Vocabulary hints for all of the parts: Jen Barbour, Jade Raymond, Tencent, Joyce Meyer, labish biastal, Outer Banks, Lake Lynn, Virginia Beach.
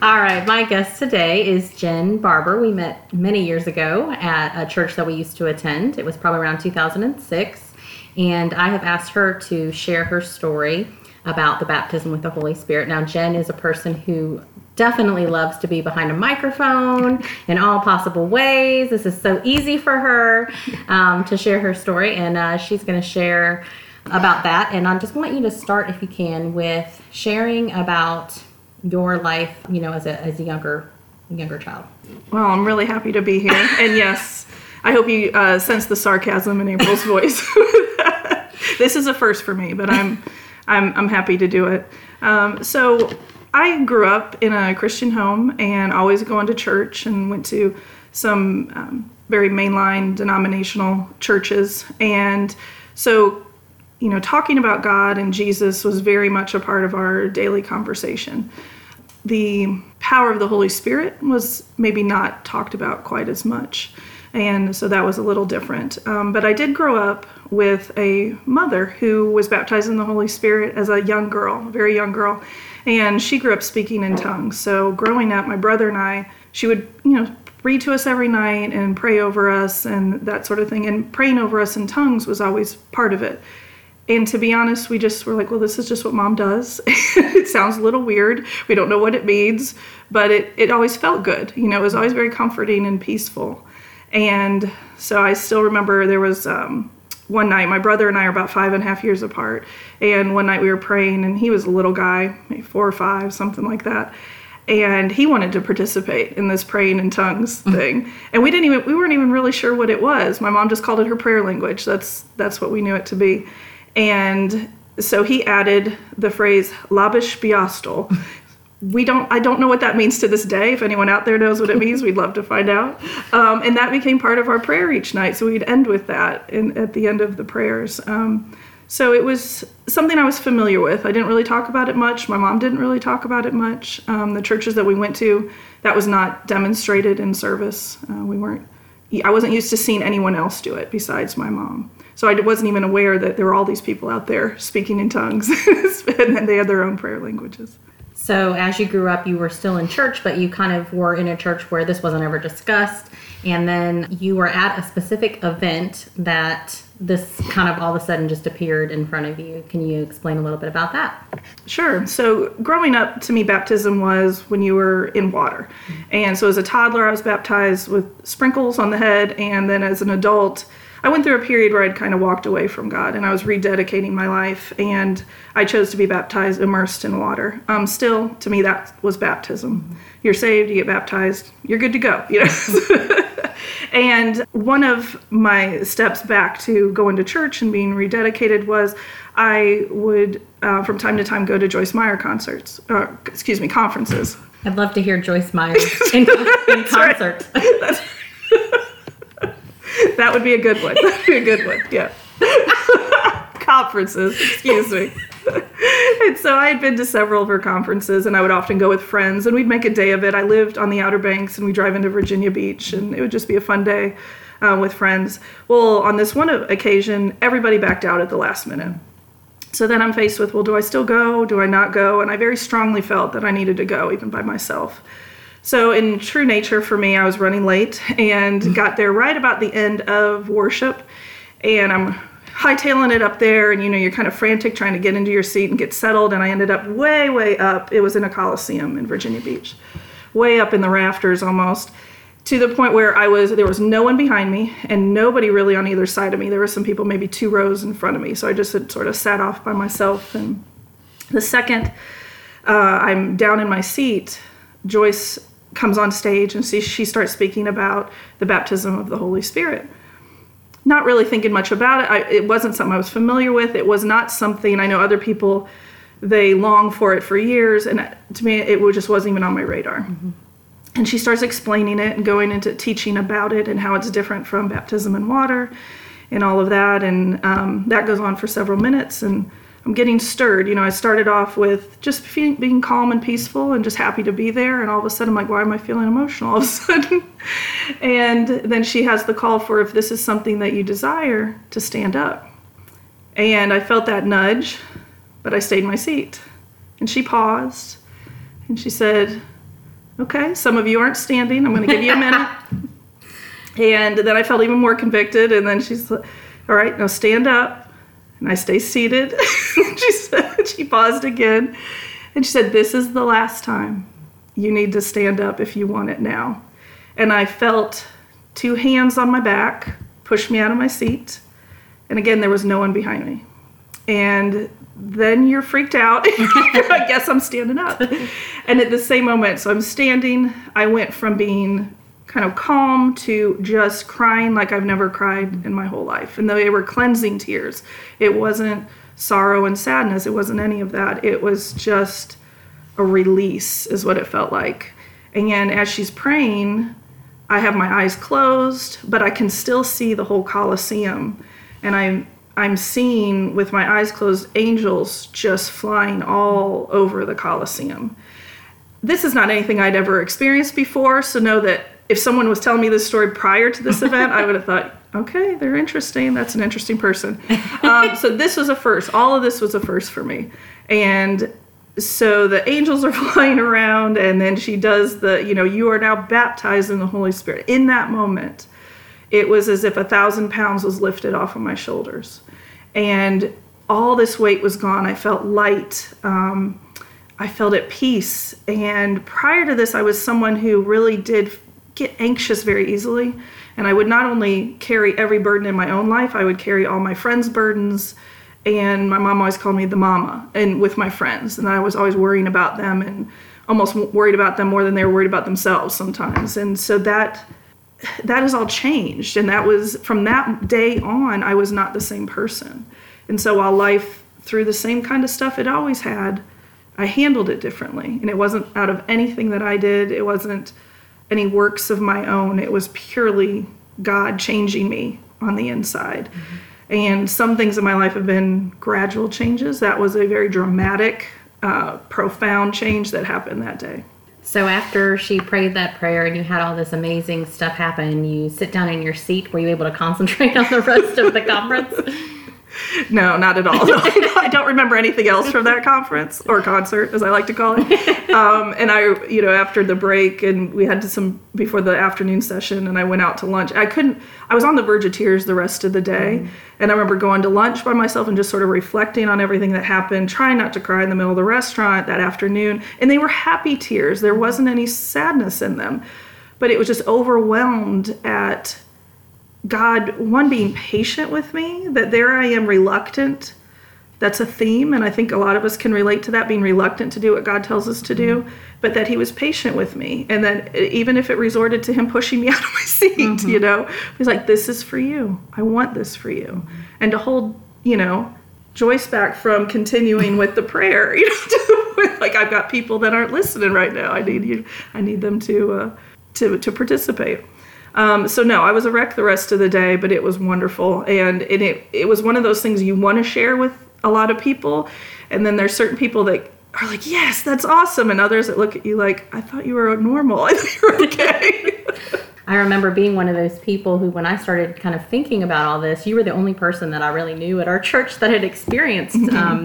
All right, my guest today is Jen Barbour. We met many years ago at a church that we used to attend. It was probably around 2006, and I have asked her to share her story about the baptism with the Holy Spirit. Now, Jen is a person who definitely loves to be behind a microphone in all possible ways. This is so easy for her to share her story, and she's going to share about that. And I just want you to start, if you can, with sharing about your life, you know, as a younger child. Well, I'm really happy to be here. And yes, I hope you sense the sarcasm in April's voice. This is a first for me, but I'm happy to do it. So I grew up in a Christian home and always going to church, and went to some very mainline denominational churches. And so, you know, talking about God and Jesus was very much a part of our daily conversation. The power of the Holy Spirit was maybe not talked about quite as much, and so that was a little different. But I did grow up with a mother who was baptized in the Holy Spirit as a young girl, very young girl, and she grew up speaking in tongues. So growing up, my brother and I, she would, you know, read to us every night and pray over us and that sort of thing. And praying over us in tongues was always part of it. And to be honest, we just were like, well, this is just what Mom does. It sounds a little weird. We don't know what it means, but it always felt good. You know, it was always very comforting and peaceful. And so I still remember there was one night, my brother and I are about 5.5 years apart. And one night we were praying, and he was a little guy, maybe 4 or 5, something like that. And he wanted to participate in this praying in tongues thing. And we weren't even really sure what it was. My mom just called it her prayer language. That's what we knew it to be. And so he added the phrase "labish biastal." I don't know what that means to this day. If anyone out there knows what it means, we'd love to find out. And that became part of our prayer each night. So we'd end with that at the end of the prayers. So it was something I was familiar with. I didn't really talk about it much. My mom didn't really talk about it much. The churches that we went to, that was not demonstrated in service. I wasn't used to seeing anyone else do it besides my mom. So I wasn't even aware that there were all these people out there speaking in tongues, and then they had their own prayer languages. So as you grew up, you were still in church, but you kind of were in a church where this wasn't ever discussed. And then you were at a specific event that this kind of all of a sudden just appeared in front of you. Can you explain a little bit about that? Sure. So growing up, to me, baptism was when you were in water. And so as a toddler, I was baptized with sprinkles on the head. And then as an adult, I went through a period where I'd kind of walked away from God, and I was rededicating my life, and I chose to be baptized, immersed in water. Still, to me, that was baptism. You're saved, you get baptized, you're good to go. You know? And one of my steps back to going to church and being rededicated was I would, from time to time, go to Joyce Meyer conferences. I'd love to hear Joyce Meyer in concert. Right. That would be a good one. That would be a good one, yeah. Conferences, excuse me. And so I had been to several of her conferences, and I would often go with friends, and we'd make a day of it. I lived on the Outer Banks, and we'd drive into Virginia Beach, and it would just be a fun day with friends. Well, on this one occasion, everybody backed out at the last minute. So then I'm faced with, well, do I still go? Do I not go? And I very strongly felt that I needed to go, even by myself. So in true nature for me, I was running late and got there right about the end of worship, and I'm hightailing it up there, and you know, you're kind of frantic trying to get into your seat and get settled, and I ended up way, way up. It was in a coliseum in Virginia Beach, way up in the rafters almost, to the point where there was no one behind me and nobody really on either side of me. There were some people maybe 2 rows in front of me, so I just had sort of sat off by myself. And the second I'm down in my seat, Joyce comes on stage, and she starts speaking about the baptism of the Holy Spirit. Not really thinking much about it. It wasn't something I was familiar with. It was not something, I know other people, they long for it for years, and to me it just wasn't even on my radar. Mm-hmm. And she starts explaining it and going into teaching about it and how it's different from baptism in water and all of that, and that goes on for several minutes, and I'm getting stirred. You know, I started off with just being calm and peaceful and just happy to be there. And all of a sudden, I'm like, why am I feeling emotional all of a sudden? And then she has the call for, if this is something that you desire, to stand up. And I felt that nudge, but I stayed in my seat. And she paused and she said, Okay, some of you aren't standing. I'm going to give you a minute. And then I felt even more convicted. And then she's like, all right, now stand up. And I stay seated. She paused again. And she said, this is the last time. You need to stand up if you want it now. And I felt two hands on my back push me out of my seat. And again, there was no one behind me. And then you're freaked out. I guess I'm standing up. And at the same moment, so I'm standing, I went from being kind of calm to just crying like I've never cried in my whole life. And though they were cleansing tears, it wasn't sorrow and sadness. It wasn't any of that. It was just a release is what it felt like. And as she's praying, I have my eyes closed, but I can still see the whole Colosseum. And I'm seeing, with my eyes closed, angels just flying all over the Colosseum. This is not anything I'd ever experienced before, so know that if someone was telling me this story prior to this event, I would have thought, okay, they're interesting. That's an interesting person. So this was a first. All of this was a first for me. And so the angels are flying around, and then she does the, you are now baptized in the Holy Spirit. In that moment, it was as if 1,000 pounds was lifted off of my shoulders. And all this weight was gone. I felt light. I felt at peace. And prior to this, I was someone who really did get anxious very easily. And I would not only carry every burden in my own life, I would carry all my friends' burdens. And my mom always called me the mama, and with my friends. And I was always worrying about them and almost worried about them more than they were worried about themselves sometimes. And so that has all changed. And that was, from that day on, I was not the same person. And so while life threw the same kind of stuff it always had, I handled it differently. And it wasn't out of anything that I did. It wasn't any works of my own. It was purely God changing me on the inside. Mm-hmm. And some things in my life have been gradual changes. That was a very dramatic, profound change that happened that day. So after she prayed that prayer and you had all this amazing stuff happen, you sit down in your seat. Were you able to concentrate on the rest of the conference? No, not at all. No, I don't remember anything else from that conference, or concert, as I like to call it. And I, after the break, and we had before the afternoon session, and I went out to lunch. I was on the verge of tears the rest of the day. Mm. And I remember going to lunch by myself and just sort of reflecting on everything that happened, trying not to cry in the middle of the restaurant that afternoon. And they were happy tears. There wasn't any sadness in them. But it was just overwhelmed at God, one, being patient with me, that there I am reluctant. That's a theme, and I think a lot of us can relate to that, being reluctant to do what God tells us to do, but that he was patient with me, and that even if it resorted to him pushing me out of my seat, mm-hmm. He's like, this is for you. I want this for you. And to hold, Joyce back from continuing with the prayer, like, I've got people that aren't listening right now. I need them to participate. So no, I was a wreck the rest of the day, but it was wonderful. And it was one of those things you want to share with a lot of people. And then there's certain people that are like, yes, that's awesome. And others that look at you like, I thought you were normal. I thought you were okay. I remember being one of those people who, when I started kind of thinking about all this, you were the only person that I really knew at our church that had experienced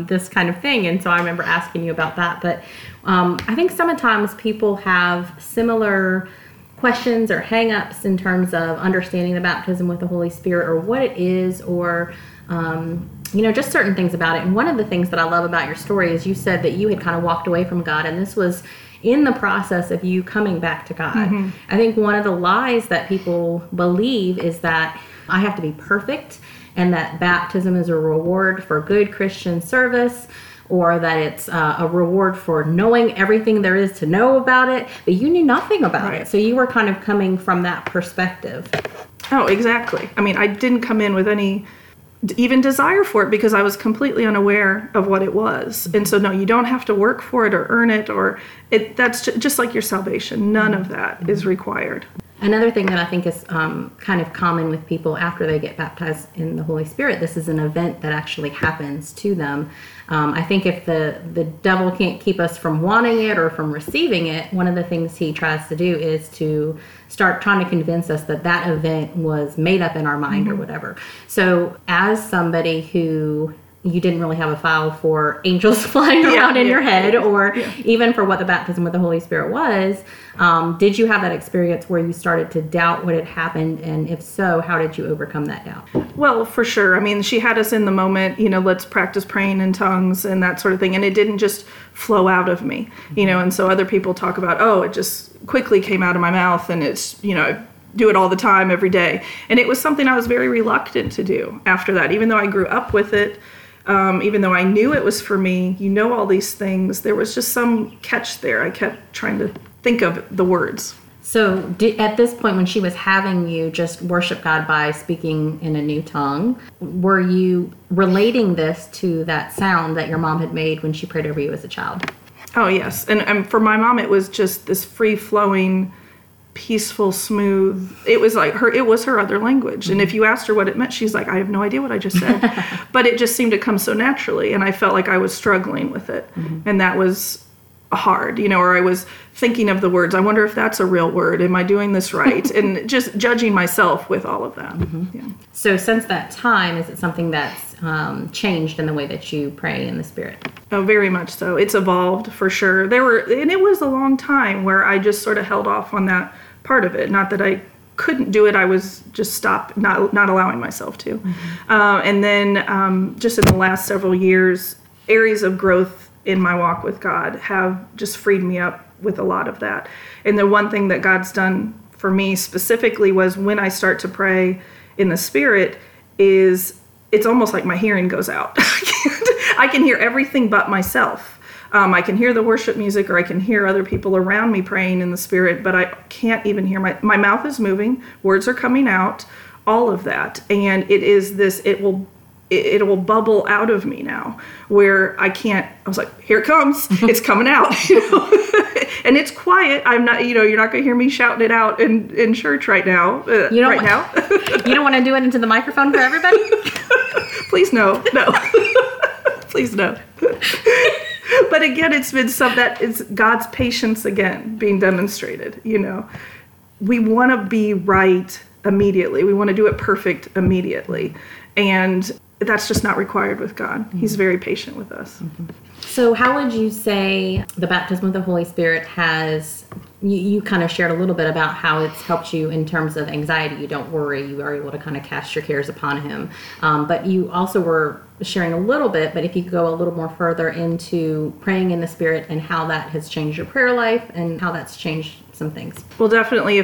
this kind of thing. And so I remember asking you about that. But I think sometimes people have similar questions or hang-ups in terms of understanding the baptism with the Holy Spirit, or what it is, or just certain things about it. And one of the things that I love about your story is you said that you had kind of walked away from God, and this was in the process of you coming back to God. Mm-hmm. I think one of the lies that people believe is that I have to be perfect, and that baptism is a reward for good Christian service, or that it's a reward for knowing everything there is to know about it, but you knew nothing about it. So you were kind of coming from that perspective. Oh, exactly. I mean, I didn't come in with any even desire for it, because I was completely unaware of what it was. Mm-hmm. And so, no, you don't have to work for it or earn it, that's just like your salvation. None of that is required. Another thing that I think is kind of common with people after they get baptized in the Holy Spirit, this is an event that actually happens to them. I think if the devil can't keep us from wanting it or from receiving it, one of the things he tries to do is to start trying to convince us that that event was made up in our mind, mm-hmm. or whatever. So as somebody who you didn't really have a file for angels flying around in your head or even for what the baptism with the Holy Spirit was. Did you have that experience where you started to doubt what had happened? And if so, how did you overcome that doubt? Well, for sure. I mean, she had us in the moment, you know, let's practice praying in tongues and that sort of thing. And it didn't just flow out of me, you know, and so other people talk about, oh, it just quickly came out of my mouth and it's, you know, do it all the time every day. And it was something I was very reluctant to do after that, even though I grew up with it. Even though I knew it was for me, you know, all these things, there was just some catch there. I kept trying to think of the words. So at this point, when she was having you just worship God by speaking in a new tongue, were you relating this to that sound that your mom had made when she prayed over you as a child? Oh, yes. And for my mom, it was just this free-flowing, peaceful, smooth. It was like it was her other language. And if you asked her what it meant, she's like, I have no idea what I just said. But it just seemed to come so naturally. And I felt like I was struggling with it. Mm-hmm. And that was hard, you know, or I was thinking of the words. I wonder if that's a real word. Am I doing this right? And just judging myself with all of that. Mm-hmm. Yeah. So since that time, is it something that's changed in the way that you pray in the Spirit? Oh, very much so. It's evolved for sure. And it was a long time where I just sort of held off on that part of it. Not that I couldn't do it. I was just not allowing myself to. Mm-hmm. And then just in the last several years, areas of growth in my walk with God have just freed me up with a lot of that. And the one thing that God's done for me specifically was when I start to pray in the Spirit is it's almost like my hearing goes out. I can hear everything but myself. I can hear the worship music, or I can hear other people around me praying in the Spirit, but I can't even hear my mouth is moving, words are coming out, all of that. And it is this, it will bubble out of me now where I was like, here it comes, it's coming out, you know? And it's quiet. I'm not, you know, you're not going to hear me shouting it out in church right now. You don't want to do it into the microphone for everybody? Please no. Please no. But again, it's been something that is God's patience again being demonstrated. You know, we want to be right immediately. We want to do it perfect immediately. And that's just not required with God. Mm-hmm. He's very patient with us. Mm-hmm. So how would you say the baptism of the Holy Spirit has, you kind of shared a little bit about how it's helped you in terms of anxiety. You don't worry. You are able to kind of cast your cares upon him. But you also were sharing a little bit, but if you could go a little more further into praying in the Spirit and how that has changed your prayer life and how that's changed some things. Well, definitely.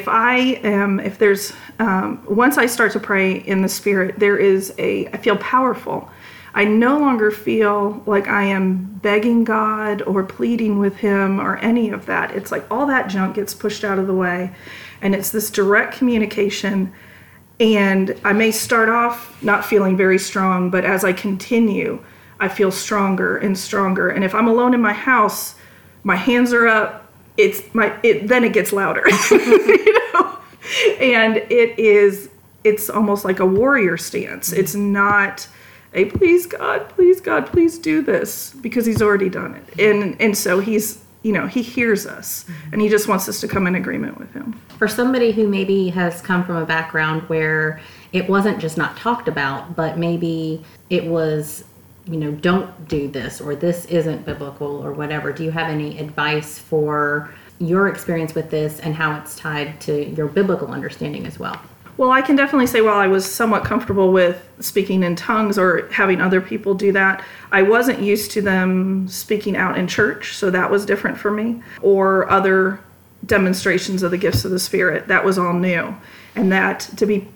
Once I start to pray in the Spirit, I feel powerful. I no longer feel like I am begging God or pleading with him or any of that. It's like all that junk gets pushed out of the way, and it's this direct communication. And I may start off not feeling very strong, but as I continue, I feel stronger and stronger. And if I'm alone in my house, my hands are up, then it gets louder. You know? And it's almost like a warrior stance. It's not a please God, please do this, because he's already done it. And so he's, you know, he hears us and he just wants us to come in agreement with him. For somebody who maybe has come from a background where it wasn't just not talked about, but maybe it was, you know, don't do this or this isn't biblical or whatever, do you have any advice for your experience with this and how it's tied to your biblical understanding as well? Well, I can definitely say while I was somewhat comfortable with speaking in tongues or having other people do that, I wasn't used to them speaking out in church, so that was different for me. Or other demonstrations of the gifts of the Spirit, that was all new. And that to be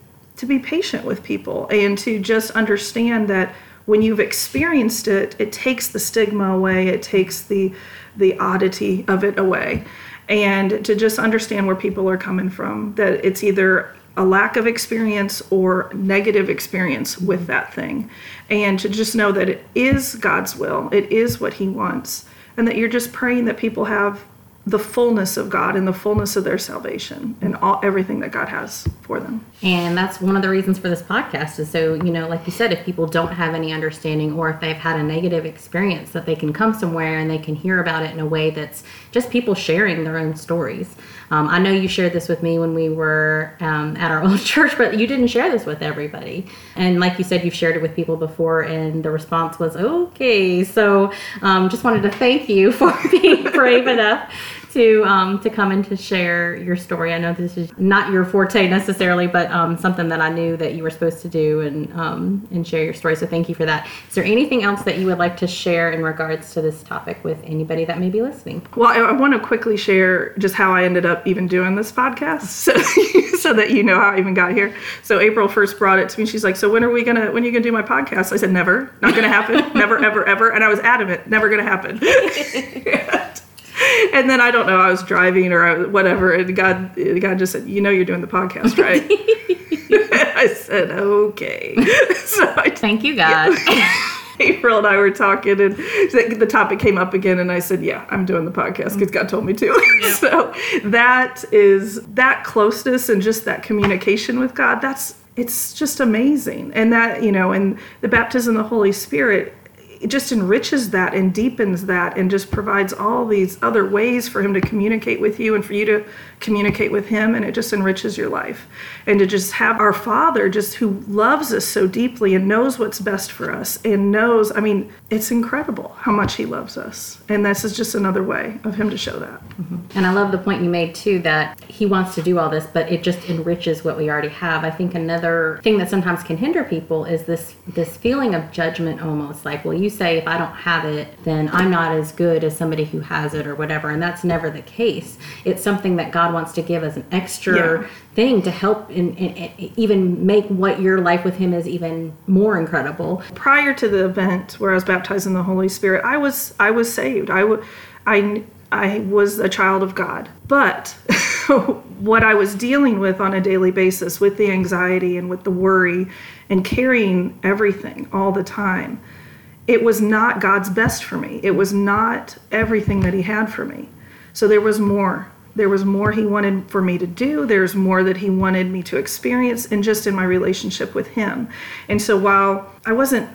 patient with people and to just understand that when you've experienced it, it takes the stigma away, it takes the oddity of it away. And to just understand where people are coming from, that it's either a lack of experience or negative experience with that thing. And to just know that it is God's will, it is what he wants, and that you're just praying that people have the fullness of God and the fullness of their salvation and everything that God has for them. And that's one of the reasons for this podcast is so, you know, like you said, if people don't have any understanding or if they've had a negative experience, that they can come somewhere and they can hear about it in a way that's just people sharing their own stories. I know you shared this with me when we were at our old church, but you didn't share this with everybody. And like you said, you've shared it with people before and the response was, okay. So just wanted to thank you for being brave enough to come and to share your story. I know this is not your forte necessarily, but something that I knew that you were supposed to do and share your story. So thank you for that. Is there anything else that you would like to share in regards to this topic with anybody that may be listening? Well, I want to quickly share just how I ended up even doing this podcast so that you know how I even got here. So April first brought it to me. She's like, so when are you going to do my podcast? I said, never, not going to happen. Never, ever, ever. And I was adamant, never going to happen. And then I don't know, I was driving or whatever, and God just said, you know you're doing the podcast, right? I said, okay. Thank you, God. Yeah. April and I were talking, and the topic came up again, and I said, yeah, I'm doing the podcast because God told me to. Yeah. So that is, that closeness and just that communication with God, it's just amazing. And that, you know, and the baptism of the Holy Spirit, it just enriches that and deepens that and just provides all these other ways for him to communicate with you and for you to communicate with him, and it just enriches your life. And to just have our Father just who loves us so deeply and knows what's best for us and knows, I mean, it's incredible how much he loves us. And this is just another way of him to show that. Mm-hmm. And I love the point you made too, that he wants to do all this, but it just enriches what we already have. I think another thing that sometimes can hinder people is this feeling of judgment almost, like, well, you say if I don't have it, then I'm not as good as somebody who has it or whatever. And that's never the case. It's something that God wants to give as an extra thing to help and even make what your life with him is even more incredible. Prior to the event where I was baptized in the Holy Spirit, I was saved. I was a child of God. But what I was dealing with on a daily basis with the anxiety and with the worry and carrying everything all the time, it was not God's best for me. It was not everything that he had for me. So there was more. There was more he wanted for me to do. There's more that he wanted me to experience and just in my relationship with him. And so while I wasn't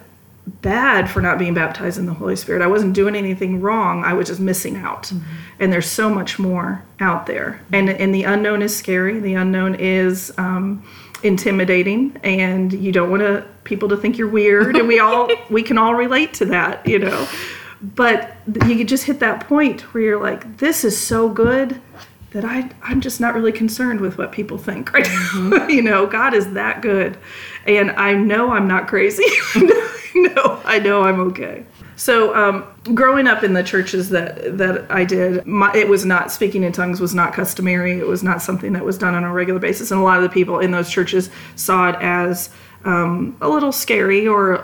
bad for not being baptized in the Holy Spirit, I wasn't doing anything wrong. I was just missing out. Mm-hmm. And there's so much more out there. And the unknown is scary. The unknown is intimidating, and you don't want people to think you're weird, and we can all relate to that, you know. But you just hit that point where you're like, this is so good that I'm just not really concerned with what people think right now. You know, God is that good, and I know I'm not crazy. I know I'm okay. So growing up in the churches that I did, it was not, speaking in tongues was not customary. It was not something that was done on a regular basis. And a lot of the people in those churches saw it as a little scary or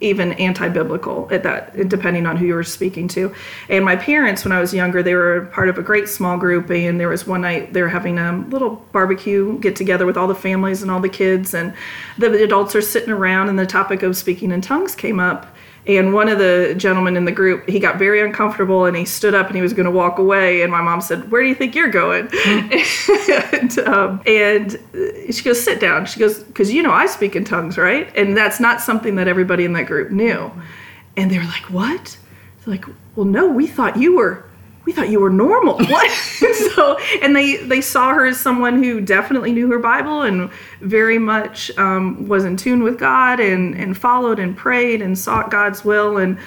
even anti-biblical at that, depending on who you were speaking to. And my parents, when I was younger, they were part of a great small group. And there was one night they were having a little barbecue get together with all the families and all the kids. And the adults are sitting around, and the topic of speaking in tongues came up. And one of the gentlemen in the group, he got very uncomfortable, and he stood up and he was going to walk away. And my mom said, where do you think you're going? Mm-hmm. and she goes, sit down. She goes, because you know I speak in tongues, right? And that's not something that everybody in that group knew. And they were like, what? They're like, well, no, we thought you were normal. What? And they saw her as someone who definitely knew her Bible and very much was in tune with God and followed and prayed and sought God's will. And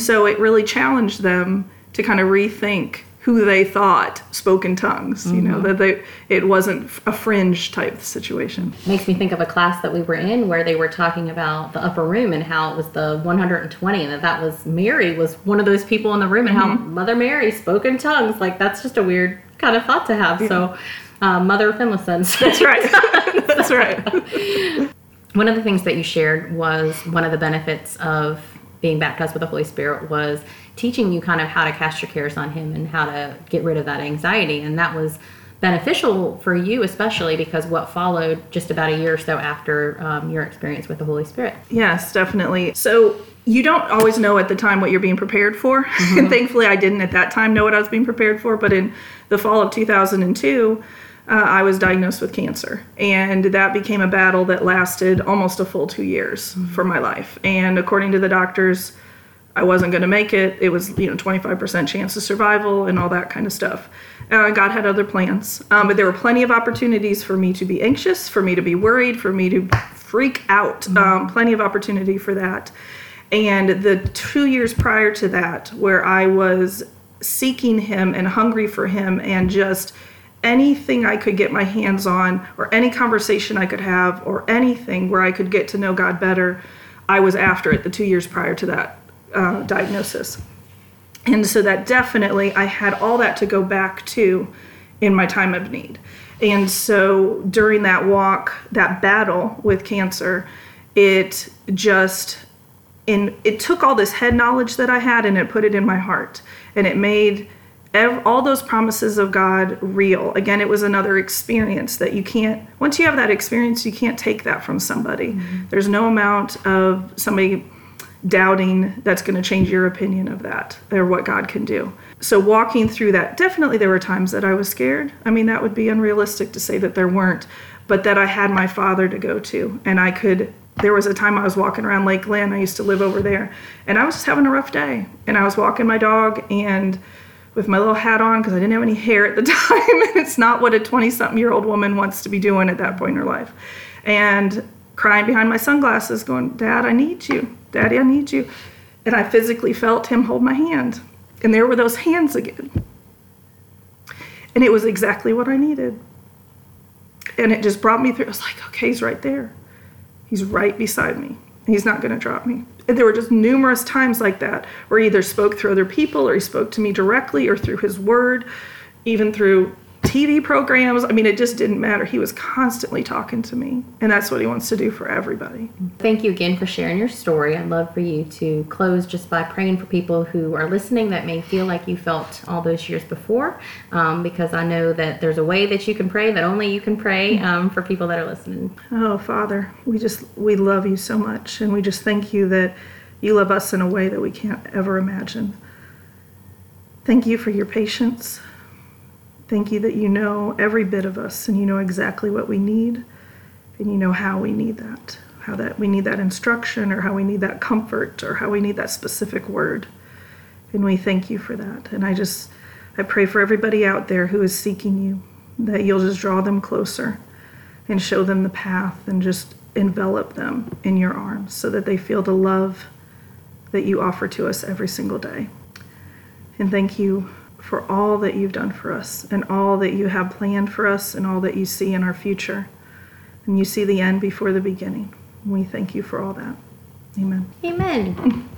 so it really challenged them to kind of rethink who they thought spoke in tongues, you know, that it wasn't a fringe type situation. Makes me think of a class that we were in where they were talking about the upper room and how it was the 120, and that was Mary was one of those people in the room, and how Mother Mary spoke in tongues. Like, that's just a weird kind of thought to have. Yeah. So Mother of Finlayson. That's right. That's right. One of the things that you shared was one of the benefits of being baptized with the Holy Spirit was teaching you kind of how to cast your cares on him and how to get rid of that anxiety. And that was beneficial for you, especially because what followed just about a year or so after your experience with the Holy Spirit. Yes, definitely. So you don't always know at the time what you're being prepared for. Mm-hmm. And thankfully, I didn't at that time know what I was being prepared for. But in the fall of 2002, I was diagnosed with cancer. And that became a battle that lasted almost a full 2 years mm-hmm. for my life. And according to the doctors, I wasn't going to make it. It was, 25% chance of survival and all that kind of stuff. God had other plans. But there were plenty of opportunities for me to be anxious, for me to be worried, for me to freak out. Mm-hmm. Plenty of opportunity for that. And the 2 years prior to that, where I was seeking him and hungry for him and just anything I could get my hands on or any conversation I could have or anything where I could get to know God better, I was after it the 2 years prior to that diagnosis. And so that definitely, I had all that to go back to in my time of need. And so during that walk, that battle with cancer, it took all this head knowledge that I had and it put it in my heart. And it made all those promises of God real. Again, it was another experience that you can't, once you have that experience, you can't take that from somebody. Mm-hmm. There's no amount of somebody doubting that's going to change your opinion of that or what God can do. So walking through that, definitely there were times that I was scared. I mean, that would be unrealistic to say that there weren't, but that I had my father to go to. And there was a time I was walking around Lake Lynn. I used to live over there. And I was just having a rough day. And I was walking my dog and with my little hat on because I didn't have any hair at the time. And it's not what a 20-something-year-old woman wants to be doing at that point in her life. And crying behind my sunglasses going, Dad, I need you. Daddy, I need you. And I physically felt him hold my hand. And there were those hands again. And it was exactly what I needed. And it just brought me through. I was like, okay, he's right there. He's right beside me. He's not going to drop me. And there were just numerous times like that where he either spoke through other people or he spoke to me directly or through his word, even through TV programs. I mean, it just didn't matter. He was constantly talking to me. And that's what he wants to do for everybody. Thank you again for sharing your story. I'd love for you to close just by praying for people who are listening that may feel like you felt all those years before, because I know that there's a way that you can pray, that only you can pray for people that are listening. Oh, Father, we love you so much. And we just thank you that you love us in a way that we can't ever imagine. Thank you for your patience. Thank you that you know every bit of us and you know exactly what we need and you know how we need that, we need that instruction or how we need that comfort or how we need that specific word. And we thank you for that. And I pray for everybody out there who is seeking you, that you'll just draw them closer and show them the path and just envelop them in your arms so that they feel the love that you offer to us every single day. And thank you for all that you've done for us and all that you have planned for us and all that you see in our future. And you see the end before the beginning. We thank you for all that. Amen. Amen.